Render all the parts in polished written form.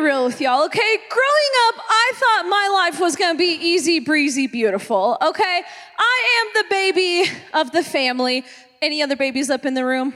be real with y'all, okay? Growing up, I thought my life was gonna be easy, breezy, beautiful, okay? I am the baby of the family. Any other babies up in the room?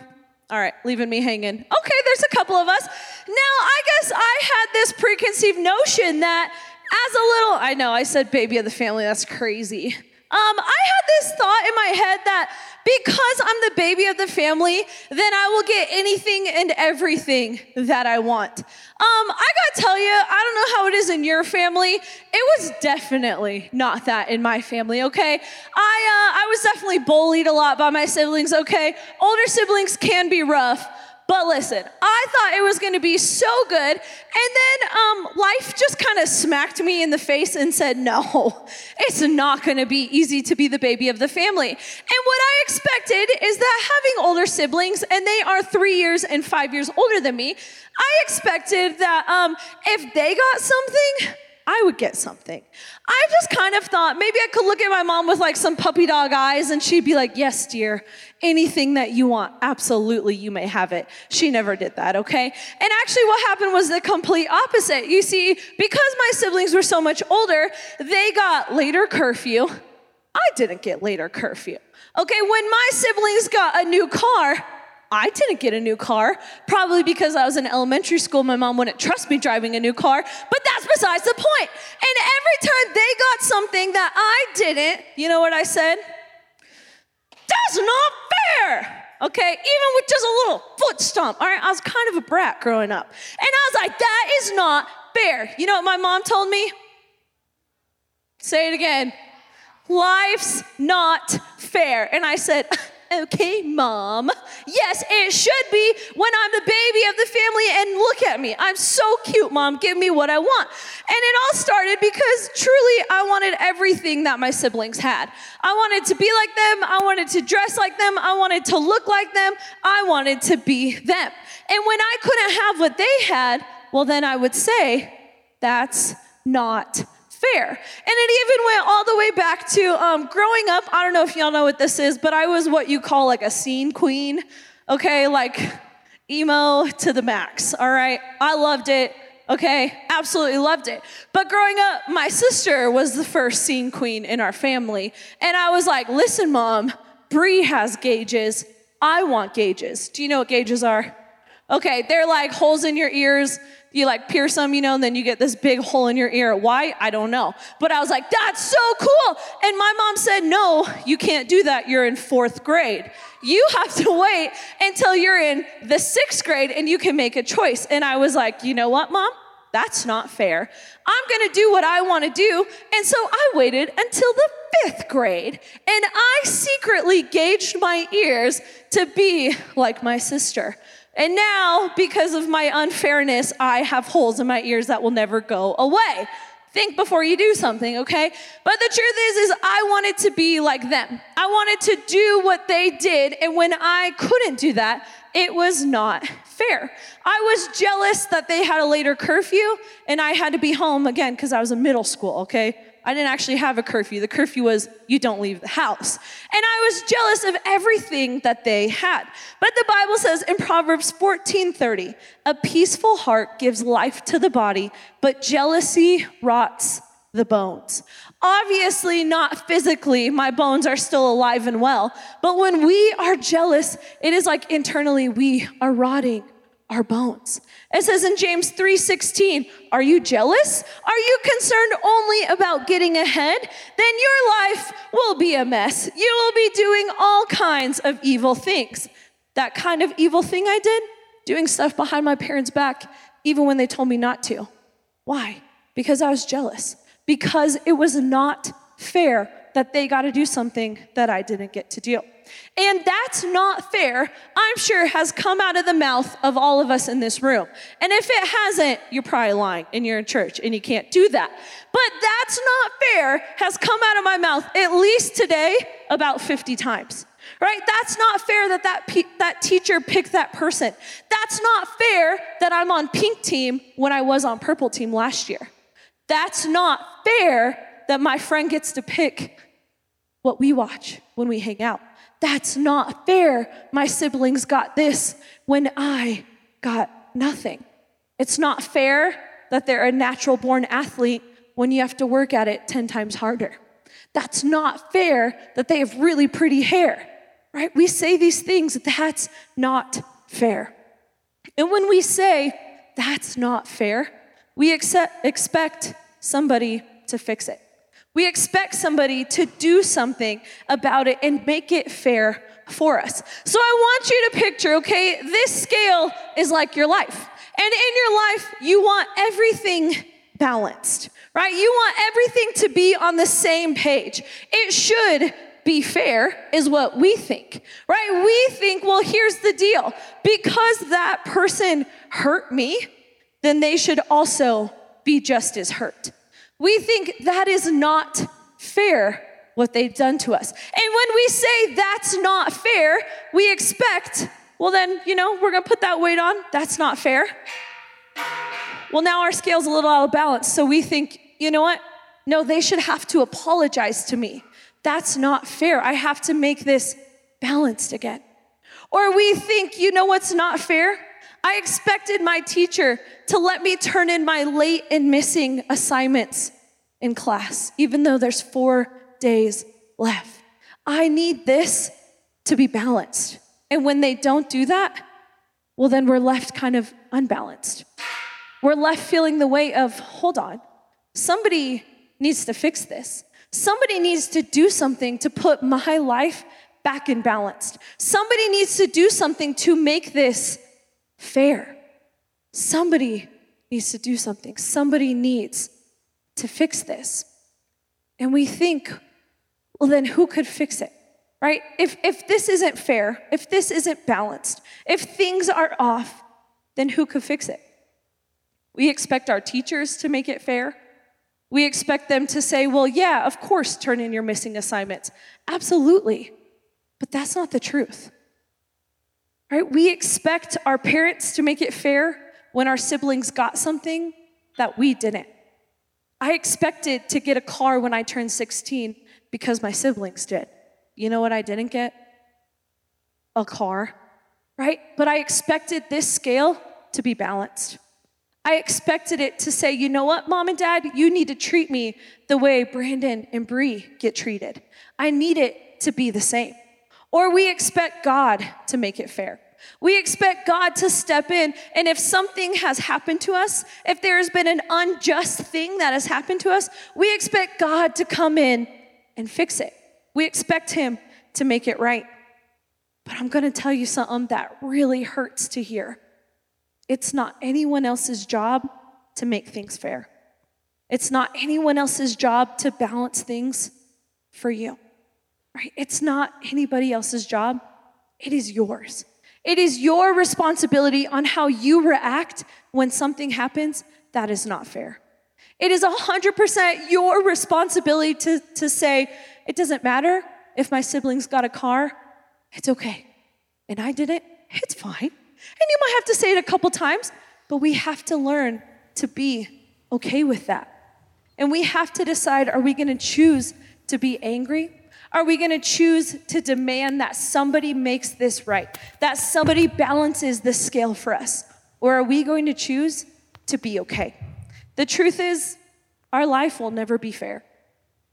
All right, leaving me hanging. Okay, there's a couple of us. Now, I guess I had this preconceived notion that as a little, I know I said baby of the family, that's crazy. I had this thought in my head that because I'm the baby of the family, then I will get anything and everything that I want. I gotta tell you, I don't know how it is in your family. It was definitely not that in my family, okay? I was definitely bullied a lot by my siblings, okay? Older siblings can be rough. But listen, I thought it was going to be so good, and then life just kind of smacked me in the face and said, no, it's not going to be easy to be the baby of the family. And what I expected is that having older siblings, and they are 3 years and 5 years older than me, I expected that if they got something, I would get something. I just kind of thought maybe I could look at my mom with like some puppy dog eyes and she'd be like, yes, dear, anything that you want, absolutely, you may have it. She never did that, okay? And actually what happened was the complete opposite. You see, because my siblings were so much older, they got later curfew. I didn't get later curfew. Okay, when my siblings got a new car, I didn't get a new car, probably because I was in elementary school. My mom wouldn't trust me driving a new car, but that's besides the point. And every time they got something that I didn't, you know what I said? That's not fair. Okay, even with just a little foot stomp. All right, I was kind of a brat growing up. And I was like, that is not fair. You know what my mom told me? Say it again. Life's not fair. And I said, okay, Mom. Yes, it should be when I'm the baby of the family, and look at me. I'm so cute, Mom. Give me what I want. And it all started because truly I wanted everything that my siblings had. I wanted to be like them. I wanted to dress like them. I wanted to look like them. I wanted to be them. And when I couldn't have what they had, well, then I would say, that's not fair. And it even went all the way back to growing up. I don't know if y'all know what this is, but I was what you call like a scene queen, okay? Like emo to the max, all right? I loved it, okay? Absolutely loved it. But growing up, my sister was the first scene queen in our family. And I was like, listen, Mom, Bree has gauges. I want gauges. Do you know what gauges are? Okay, they're like holes in your ears. You like pierce them, you know, and then you get this big hole in your ear. Why? I don't know. But I was like, that's so cool. And my mom said, no, you can't do that. You're in 4th grade. You have to wait until you're in the 6th grade and you can make a choice. And I was like, you know what, Mom? That's not fair. I'm going to do what I want to do. And so I waited until the 5th grade. And I secretly gauged my ears to be like my sister. And now, because of my unfairness, I have holes in my ears that will never go away. Think before you do something, okay? But the truth is I wanted to be like them. I wanted to do what they did, and when I couldn't do that, it was not fair. I was jealous that they had a later curfew, and I had to be home again because I was in middle school, okay? I didn't actually have a curfew. The curfew was, you don't leave the house. And I was jealous of everything that they had. But the Bible says in Proverbs 14:30, a peaceful heart gives life to the body, but jealousy rots the bones. Obviously, not physically, my bones are still alive and well. But when we are jealous, it is like internally we are rotting our bones. It says in James 3:16, are you jealous? Are you concerned only about getting ahead? Then your life will be a mess. You will be doing all kinds of evil things. That kind of evil thing I did, doing stuff behind my parents' back, even when they told me not to. Why? Because I was jealous. Because it was not fair that they got to do something that I didn't get to do. And that's not fair, I'm sure has come out of the mouth of all of us in this room. And if it hasn't, you're probably lying and you're in church and you can't do that. But that's not fair has come out of my mouth at least today about 50 times. Right? That's not fair that teacher picked that person. That's not fair that I'm on pink team when I was on purple team last year. That's not fair that my friend gets to pick what we watch when we hang out. That's not fair. My siblings got this when I got nothing. It's not fair that they're a natural-born athlete when you have to work at it 10 times harder. That's not fair that they have really pretty hair, right? We say these things, that's not fair. And when we say, that's not fair, we expect somebody to fix it. We expect somebody to do something about it and make it fair for us. So I want you to picture, okay, this scale is like your life. And in your life, you want everything balanced, right? You want everything to be on the same page. It should be fair is what we think, right? We think, well, here's the deal. Because that person hurt me, then they should also be just as hurt. We think that is not fair, what they've done to us. And when we say that's not fair, we expect, well then, you know, we're gonna put that weight on, that's not fair. Well, now our scale's a little out of balance, so we think, you know what? No, they should have to apologize to me. That's not fair. I have to make this balanced again. Or we think, you know what's not fair? I expected my teacher to let me turn in my late and missing assignments in class, even though there's 4 days left. I need this to be balanced. And when they don't do that, well, then we're left kind of unbalanced. We're left feeling the weight of, hold on, somebody needs to fix this. Somebody needs to do something to put my life back in balance. Somebody needs to do something to make this fair. Somebody needs to do something. Somebody needs to fix this. And we think, well, then who could fix it, right? If this isn't fair, if this isn't balanced, if things are off, then who could fix it? We expect our teachers to make it fair. We expect them to say, well, yeah, of course, turn in your missing assignments. Absolutely. But that's not the truth, right? We expect our parents to make it fair when our siblings got something that we didn't. I expected to get a car when I turned 16 because my siblings did. You know what I didn't get? A car, right? But I expected this scale to be balanced. I expected it to say, you know what, Mom and Dad, you need to treat me the way Brandon and Bree get treated. I need it to be the same. Or we expect God to make it fair. We expect God to step in, and if something has happened to us, if there has been an unjust thing that has happened to us, we expect God to come in and fix it. We expect Him to make it right. But I'm going to tell you something that really hurts to hear. It's not anyone else's job to make things fair. It's not anyone else's job to balance things for you, right? It's not anybody else's job. It is yours. It is your responsibility on how you react when something happens that is not fair. It is 100% your responsibility to say, it doesn't matter if my siblings got a car, it's okay. And I didn't, it's fine. And you might have to say it a couple times, but we have to learn to be okay with that. And we have to decide, are we gonna choose to be angry? Are we going to choose to demand that somebody makes this right, that somebody balances the scale for us? Or are we going to choose to be okay? The truth is, our life will never be fair.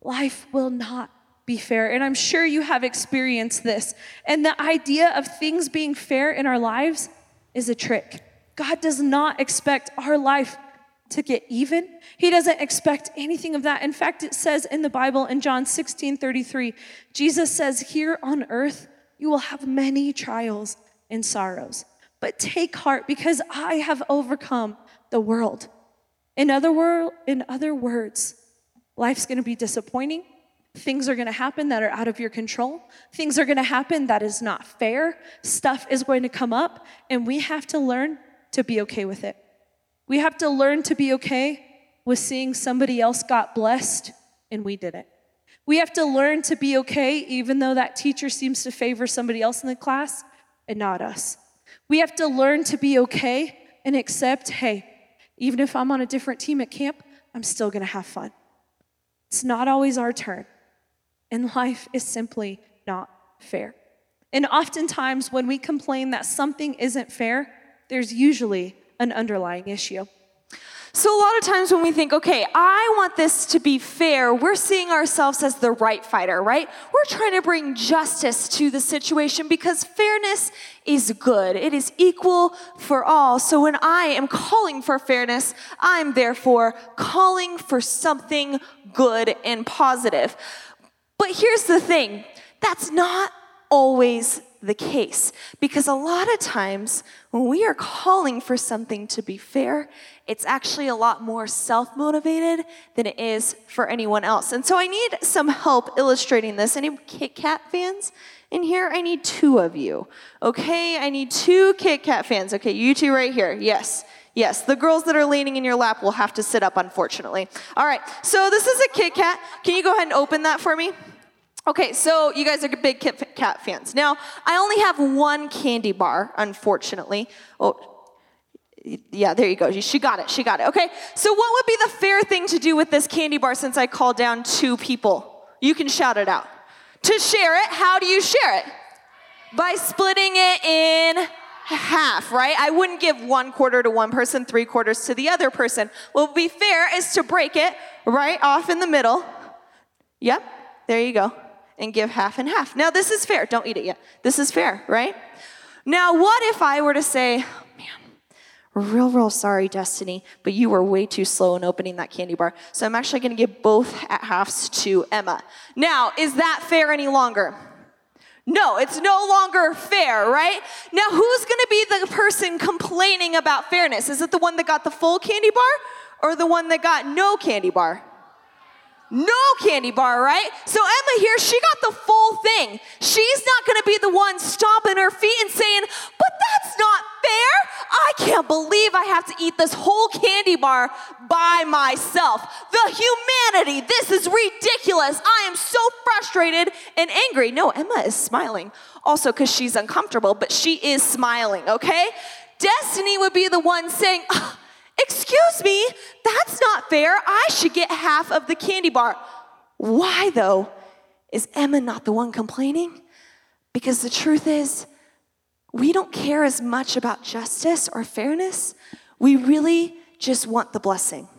Life will not be fair. And I'm sure you have experienced this. And the idea of things being fair in our lives is a trick. God does not expect our life to get even. He doesn't expect anything of that. In fact, it says in the Bible in John 16:33, Jesus says, here on earth, you will have many trials and sorrows, but take heart because I have overcome the world. In other words, life's going to be disappointing. Things are going to happen that are out of your control. Things are going to happen that is not fair. Stuff is going to come up, and we have to learn to be okay with it. We have to learn to be okay with seeing somebody else got blessed and we didn't. We have to learn to be okay even though that teacher seems to favor somebody else in the class and not us. We have to learn to be okay and accept, hey, even if I'm on a different team at camp, I'm still going to have fun. It's not always our turn. And life is simply not fair. And oftentimes when we complain that something isn't fair, there's usually an underlying issue. So a lot of times when we think, okay, I want this to be fair, we're seeing ourselves as the right fighter, right? We're trying to bring justice to the situation because fairness is good. It is equal for all. So when I am calling for fairness, I'm therefore calling for something good and positive. But here's the thing, that's not always the case, because a lot of times when we are calling for something to be fair, it's actually a lot more self-motivated than it is for anyone else. And so I need some help illustrating this. Any Kit Kat fans in here? I need two of you. Okay, I need two Kit Kat fans. Okay, you two right here. Yes. Yes, the girls that are leaning in your lap will have to sit up, unfortunately. All right, so this is a Kit Kat. Can you go ahead and open that for me? Okay, so you guys are big Kit Kat fans. Now, I only have one candy bar, unfortunately. Oh, yeah, there you go. She got it. Okay, so what would be the fair thing to do with this candy bar since I called down two people? You can shout it out. To share it, how do you share it? By splitting it in half, right? I wouldn't give 1/4 to one person, 3/4 to the other person. What would be fair is to break it right off in the middle. Yep, there you go. And give half and half. Now this is fair. Don't eat it yet. This is fair, right? Now what if I were to say, real sorry, Destiny, but you were way too slow in opening that candy bar. So I'm actually going to give both halves to Emma. Now, is that fair any longer? No, it's no longer fair, right? Now, who's going to be the person complaining about fairness? Is it the one that got the full candy bar or the one that got no candy bar? No candy bar, right? So Emma here, she got the full thing. She's not going to be the one stomping her feet and saying, but that's not fair. I can't believe I have to eat this whole candy bar by myself. The humanity, this is ridiculous. I am so frustrated and angry. No, Emma is smiling also because she's uncomfortable, but she is smiling, okay? Destiny would be the one saying, excuse me, that's not fair. I should get half of the candy bar. Why, though, is Emma not the one complaining? Because the truth is, we don't care as much about justice or fairness. We really just want the blessing.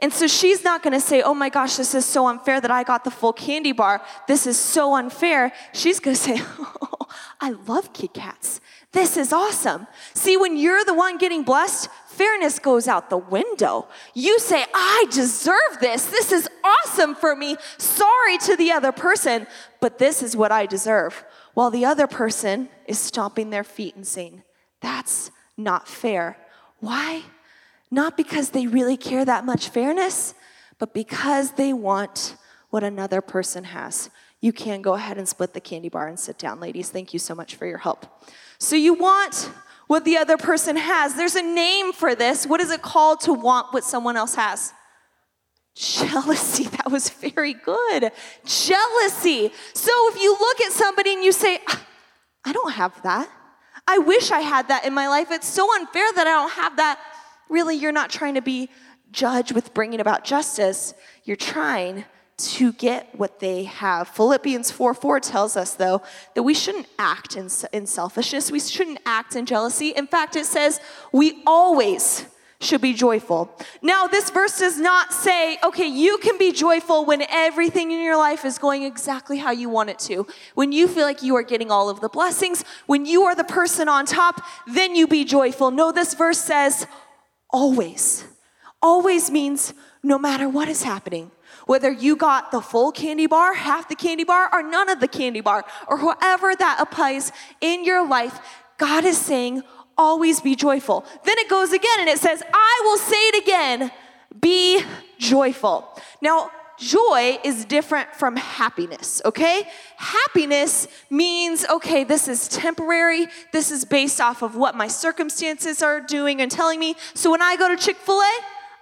And so she's not going to say, oh my gosh, this is so unfair that I got the full candy bar. This is so unfair. She's going to say, oh, I love Kit Kats. This is awesome. See, when you're the one getting blessed, fairness goes out the window. You say, I deserve this. This is awesome for me. Sorry to the other person, but this is what I deserve. While the other person is stomping their feet and saying, that's not fair. Why? Not because they really care that much fairness, but because they want what another person has. You can go ahead and split the candy bar and sit down, ladies. Thank you so much for your help. So you want what the other person has. There's a name for this. What is it called to want what someone else has? Jealousy. That was very good. Jealousy. So if you look at somebody and you say, I don't have that. I wish I had that in my life. It's so unfair that I don't have that. Really, you're not trying to be judged with bringing about justice. You're trying to get what they have. Philippians 4:4 tells us, though, that we shouldn't act in selfishness. We shouldn't act in jealousy. In fact, it says we always should be joyful. Now, this verse does not say, okay, you can be joyful when everything in your life is going exactly how you want it to. When you feel like you are getting all of the blessings, when you are the person on top, then you be joyful. No, this verse says always. Always means no matter what is happening. Whether you got the full candy bar, half the candy bar, or none of the candy bar, or whoever that applies in your life, God is saying, always be joyful. Then it goes again and it says, I will say it again, be joyful. Now, joy is different from happiness, okay? Happiness means, okay, this is temporary. This is based off of what my circumstances are doing and telling me. So when I go to Chick-fil-A,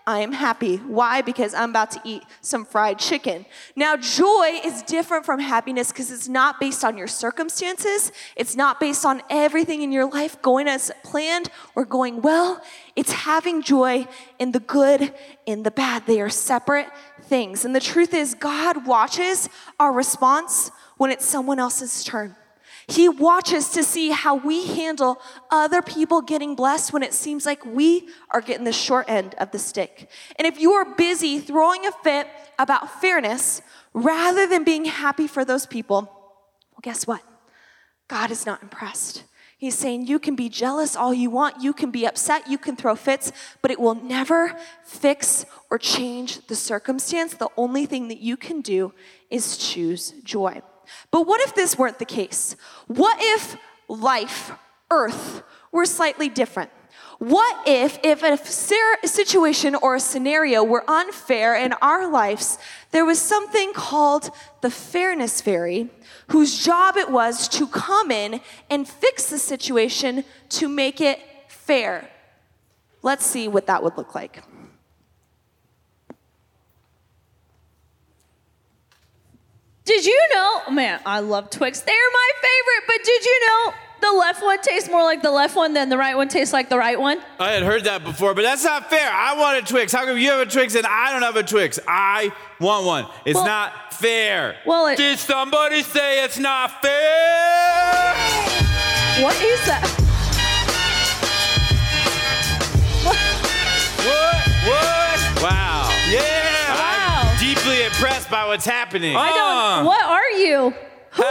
I am happy. Why? Because I'm about to eat some fried chicken. Now, joy is different from happiness because it's not based on your circumstances. It's not based on everything in your life going as planned or going well. It's having joy in the good and the bad. They are separate things. And the truth is, God watches our response when it's someone else's turn. He watches to see how we handle other people getting blessed when it seems like we are getting the short end of the stick. And if you are busy throwing a fit about fairness rather than being happy for those people, well, guess what? God is not impressed. He's saying you can be jealous all you want, you can be upset, you can throw fits, but it will never fix or change the circumstance. The only thing that you can do is choose joy. But what if this weren't the case? What if life, earth, were slightly different? What if a situation or a scenario were unfair in our lives, there was something called the fairness fairy, whose job it was to come in and fix the situation to make it fair? Let's see what that would look like. Did you know, man, I love Twix. They're my favorite, but did you know the left one tastes more like the left one than the right one tastes like the right one? I had heard that before, but that's not fair. I want a Twix. How come you have a Twix and I don't have a Twix? I want one. It's not fair. Well, did somebody say it's not fair? What is that? What? Wow. Yeah. Deeply impressed by what's happening. I don't. What are you? Who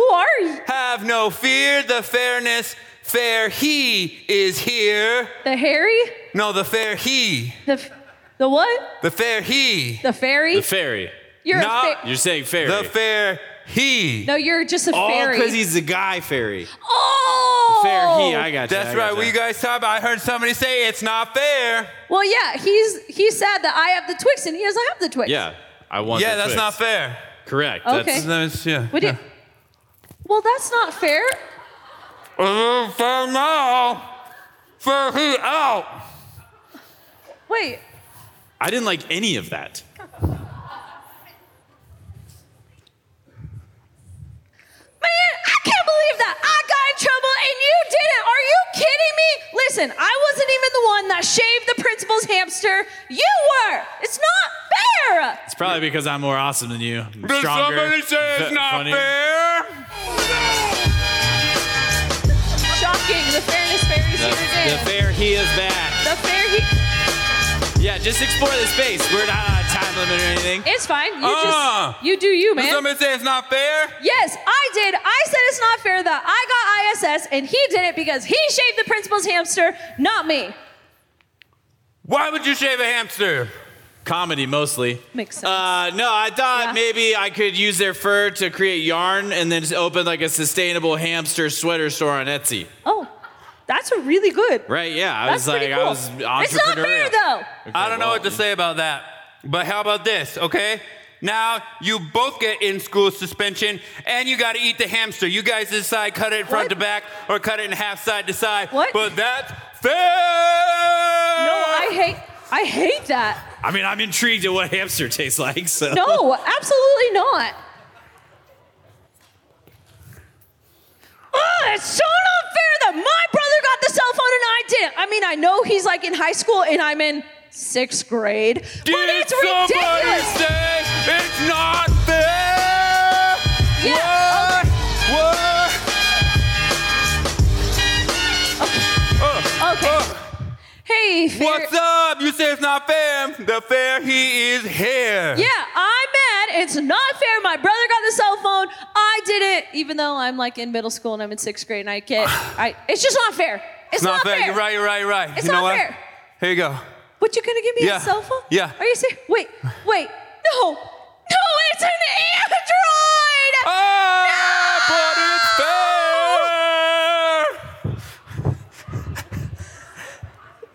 are you? Have no fear. The fairness fair he is here. The Harry? No, the fair he. The what? The fair he. The fairy? The fairy. You're no, you're saying fairy. The fair he. No, you're just a fairy. Oh, because he's the guy fairy. Oh. The fair he. I got you. That's right. What you guys talk about? I heard somebody say it's not fair. Well, yeah. He's sad that I have the Twix and he doesn't have the Twix. Yeah. I want the Twix. Yeah, that's not fair. Correct. Okay. That's yeah. Well, that's not fair. Fair now. Fair he out. Wait. I didn't like any of that. Man, I can't believe that. I got in trouble and you didn't. Are you kidding me? Listen, I wasn't even the one that shaved the principal's hamster. You were. It's not fair. It's probably because I'm more awesome than you. I'm stronger. Did somebody say it's not fair? Shocking. The fairness fairy's here today. The fair he is back. The fair he... Yeah, just explore the space. We're not on a time limit or anything. It's fine. You do you, man. Did somebody say it's not fair? Yes, I did. I said it's not fair that I got ISS, and he did it because he shaved the principal's hamster, not me. Why would you shave a hamster? Comedy, mostly. Makes sense. No, I thought maybe I could use their fur to create yarn and then just open like a sustainable hamster sweater store on Etsy. Oh. That's a really good. Right, yeah. I was entrepreneurial. It's not fair, though. Okay, I don't know what to say about that. But how about this, okay? Now you both get in-school suspension, and you got to eat the hamster. You guys decide, cut it front to back, or cut it in half side to side. What? But that's fair! No, I hate that. I mean, I'm intrigued at what hamster tastes like, so. No, absolutely not. Oh, it's so not fair that my brother got the cell phone and I didn't. I mean, I know he's like in high school and I'm in 6th grade. But it's ridiculous. Did somebody say it's not fair? Yeah. What? Okay. Hey, fair. What's up? You say it's not fair. The fair he is here. Yeah, I'm mad. It's not fair. My brother got the cell phone. I did it, even though I'm like in middle school and I'm in 6th grade and I can't. It's just not fair. It's not fair. You're right. It's not fair. Here you go. What, you gonna give me a cell phone? Yeah. Are you serious? Wait. No, it's an Android. But it's fair.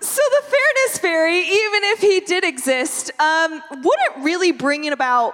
So the fairness fairy, even if he did exist, wouldn't really bring about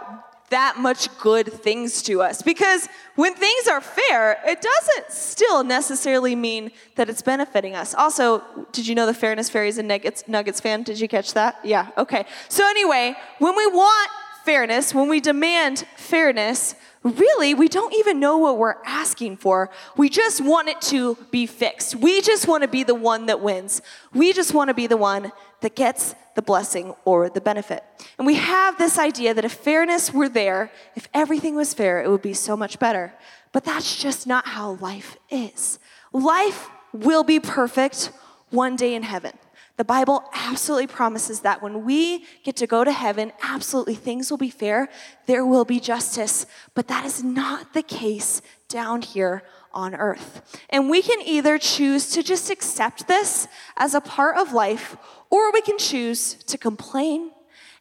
that much good things to us. Because when things are fair, it doesn't still necessarily mean that it's benefiting us. Also, did you know the fairness fairy is a Nuggets fan? Did you catch that? Yeah, okay. So anyway, when we want fairness, when we demand fairness, really, we don't even know what we're asking for. We just want it to be fixed. We just want to be the one that wins. We just want to be the one that gets the blessing or the benefit. And we have this idea that if fairness were there, if everything was fair, it would be so much better. But that's just not how life is. Life will be perfect one day in heaven. The Bible absolutely promises that when we get to go to heaven, absolutely things will be fair, there will be justice, but that is not the case down here on earth. And we can either choose to just accept this as a part of life, or we can choose to complain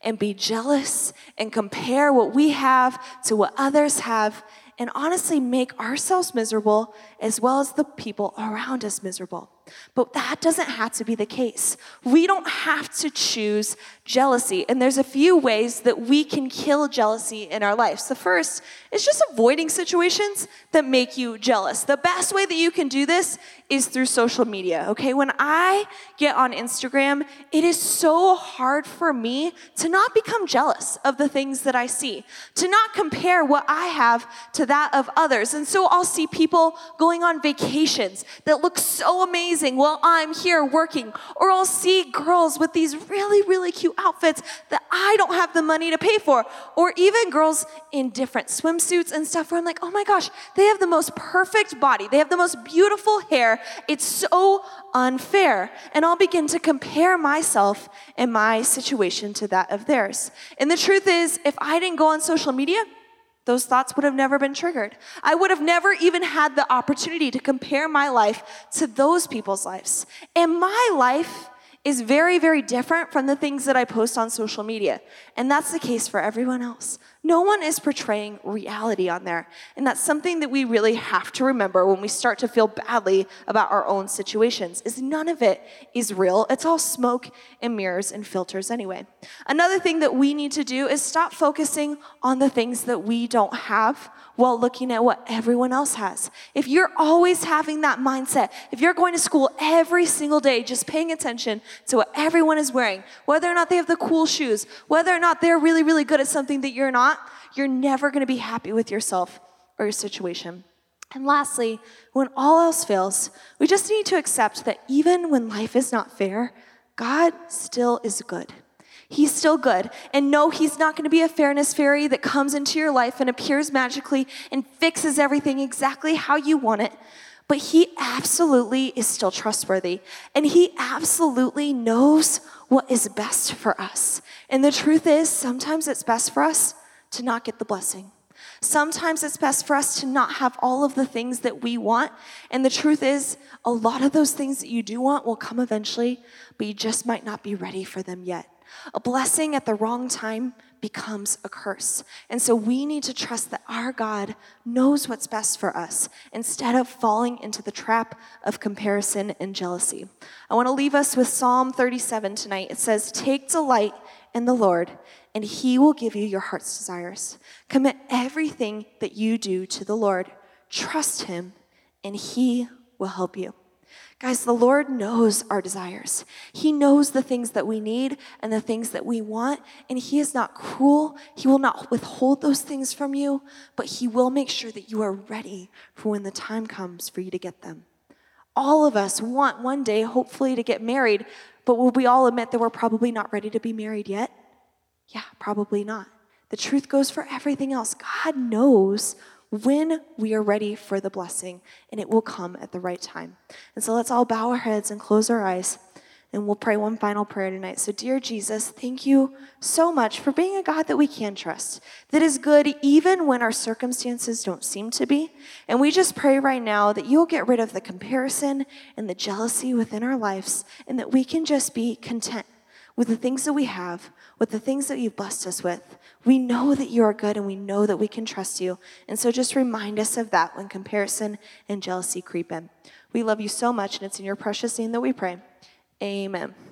and be jealous and compare what we have to what others have, and honestly make ourselves miserable as well as the people around us miserable. But that doesn't have to be the case. We don't have to choose jealousy. And there's a few ways that we can kill jealousy in our lives. The first is just avoiding situations that make you jealous. The best way that you can do this is through social media, okay? When I get on Instagram, it is so hard for me to not become jealous of the things that I see, to not compare what I have to that of others. And so I'll see people going on vacations that look so amazing while I'm here working, or I'll see girls with these really, really cute outfits that I don't have the money to pay for, or even girls in different swimsuits and stuff where I'm like, oh my gosh, they have the most perfect body. They have the most beautiful hair. It's so unfair. And I'll begin to compare myself and my situation to that of theirs. And the truth is, if I didn't go on social media, those thoughts would have never been triggered. I would have never even had the opportunity to compare my life to those people's lives. And my life is very, very different from the things that I post on social media. And that's the case for everyone else. No one is portraying reality on there. And that's something that we really have to remember when we start to feel badly about our own situations, is none of it is real. It's all smoke and mirrors and filters anyway. Another thing that we need to do is stop focusing on the things that we don't have while looking at what everyone else has. If you're always having that mindset, if you're going to school every single day just paying attention to what everyone is wearing, whether or not they have the cool shoes, whether or not they're really, really good at something that you're not, you're never going to be happy with yourself or your situation. And lastly, when all else fails, we just need to accept that even when life is not fair, God still is good. He's still good. And no, he's not going to be a fairness fairy that comes into your life and appears magically and fixes everything exactly how you want it. But he absolutely is still trustworthy. And he absolutely knows what is best for us. And the truth is, sometimes it's best for us to not get the blessing. Sometimes it's best for us to not have all of the things that we want. And the truth is, a lot of those things that you do want will come eventually, but you just might not be ready for them yet. A blessing at the wrong time becomes a curse. And so we need to trust that our God knows what's best for us instead of falling into the trap of comparison and jealousy. I want to leave us with Psalm 37 tonight. It says, "Take delight in the Lord, and he will give you your heart's desires. Commit everything that you do to the Lord. Trust him, and he will help you." Guys, the Lord knows our desires. He knows the things that we need and the things that we want, and he is not cruel. He will not withhold those things from you, but he will make sure that you are ready for when the time comes for you to get them. All of us want one day, hopefully, to get married, but will we all admit that we're probably not ready to be married yet? Yeah, probably not. The truth goes for everything else. God knows when we are ready for the blessing, and it will come at the right time. And so let's all bow our heads and close our eyes, and we'll pray one final prayer tonight. So dear Jesus, thank you so much for being a God that we can trust, that is good even when our circumstances don't seem to be. And we just pray right now that you'll get rid of the comparison and the jealousy within our lives, and that we can just be content with the things that we have, with the things that you've blessed us with. We know that you are good, and we know that we can trust you. And so just remind us of that when comparison and jealousy creep in. We love you so much, and it's in your precious name that we pray. Amen.